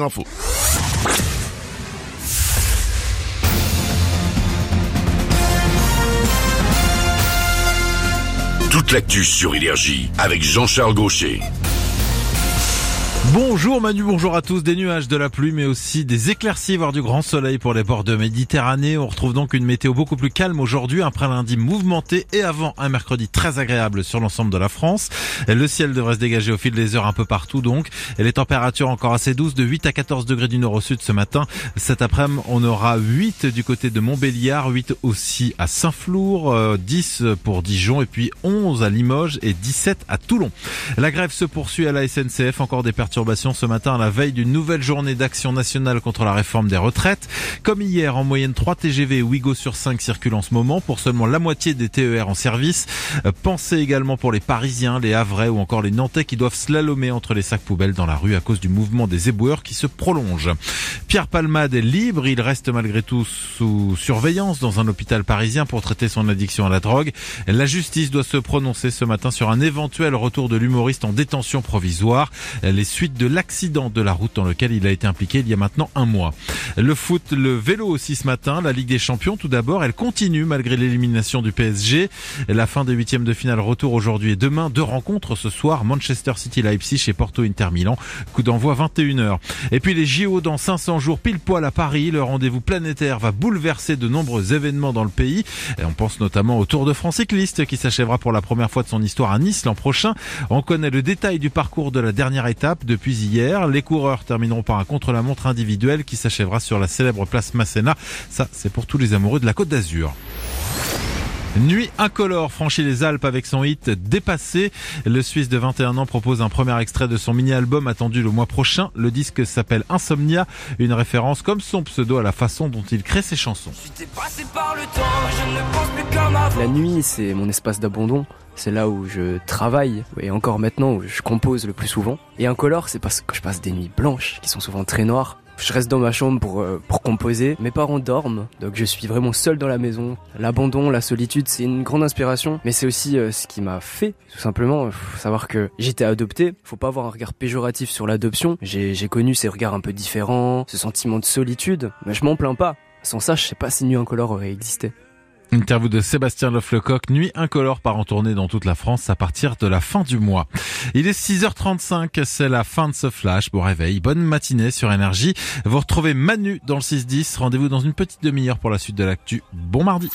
Infos. Toute l'actu sur Energy avec Jean-Charles Gaucher. Bonjour Manu, bonjour à tous. Des nuages, de la pluie mais aussi des éclaircies, voire du grand soleil pour les bords de Méditerranée. On retrouve donc une météo beaucoup plus calme aujourd'hui, après un lundi mouvementé et avant un mercredi très agréable sur l'ensemble de la France. Le ciel devrait se dégager au fil des heures un peu partout donc. Et les températures encore assez douces, de 8 à 14 degrés du nord au sud ce matin. Cet après-midi, on aura 8 du côté de Montbéliard, 8 aussi à Saint-Flour, 10 pour Dijon et puis 11 à Limoges et 17 à Toulon. La grève se poursuit à la SNCF, encore des perturbations ce matin à la veille d'une nouvelle journée d'action nationale contre la réforme des retraites. Comme hier, en moyenne 3 TGV et Ouigo sur 5 circulent en ce moment, pour seulement la moitié des TER en service. Pensez également pour les Parisiens, les Havrais ou encore les Nantais qui doivent slalomer entre les sacs poubelles dans la rue à cause du mouvement des éboueurs qui se prolonge. Pierre Palmade est libre, il reste malgré tout sous surveillance dans un hôpital parisien pour traiter son addiction à la drogue. La justice doit se prononcer ce matin sur un éventuel retour de l'humoriste en détention provisoire. Les suites de l'accident de la route dans lequel il a été impliqué il y a maintenant un mois. Le foot, le vélo aussi ce matin, la Ligue des Champions tout d'abord, elle continue malgré l'élimination du PSG. La fin des huitièmes de finale, retour aujourd'hui et demain, 2 rencontres ce soir, Manchester City Leipzig et Porto Inter Milan, coup d'envoi 21h. Et puis les JO dans 500 jours pile poil à Paris, le rendez-vous planétaire va bouleverser de nombreux événements dans le pays. Et on pense notamment au Tour de France Cycliste qui s'achèvera pour la première fois de son histoire à Nice l'an prochain. On connaît le détail du parcours de la dernière étape depuis hier. Les coureurs termineront par un contre-la-montre individuel qui s'achèvera sur la célèbre place Masséna. Ça, c'est pour tous les amoureux de la Côte d'Azur. Nuit Incolore franchit les Alpes avec son hit Dépassé. Le Suisse de 21 ans propose un premier extrait de son mini-album attendu le mois prochain. Le disque s'appelle Insomnia, une référence comme son pseudo à la façon dont il crée ses chansons. La nuit, c'est mon espace d'abandon. C'est là où je travaille, et encore maintenant où je compose le plus souvent. Et incolore, c'est parce que je passe des nuits blanches, qui sont souvent très noires. Je reste dans ma chambre pour composer. Mes parents dorment, donc je suis vraiment seul dans la maison. L'abandon, la solitude, c'est une grande inspiration, mais c'est aussi ce qui m'a fait, tout simplement. Faut savoir que j'étais adopté. Faut pas avoir un regard péjoratif sur l'adoption. J'ai connu ces regards un peu différents, ce sentiment de solitude, mais je m'en plains pas. Sans ça, je sais pas si Nuit Incolore aurait existé. Interview de Sébastien Loeff-lecoq, Nuit Incolore part en tournée dans toute la France à partir de la fin du mois. Il est 6h35, c'est la fin de ce flash. Bon réveil, bonne matinée sur Energy. Vous retrouvez Manu dans le 6-10. Rendez-vous dans une petite demi-heure pour la suite de l'actu. Bon mardi.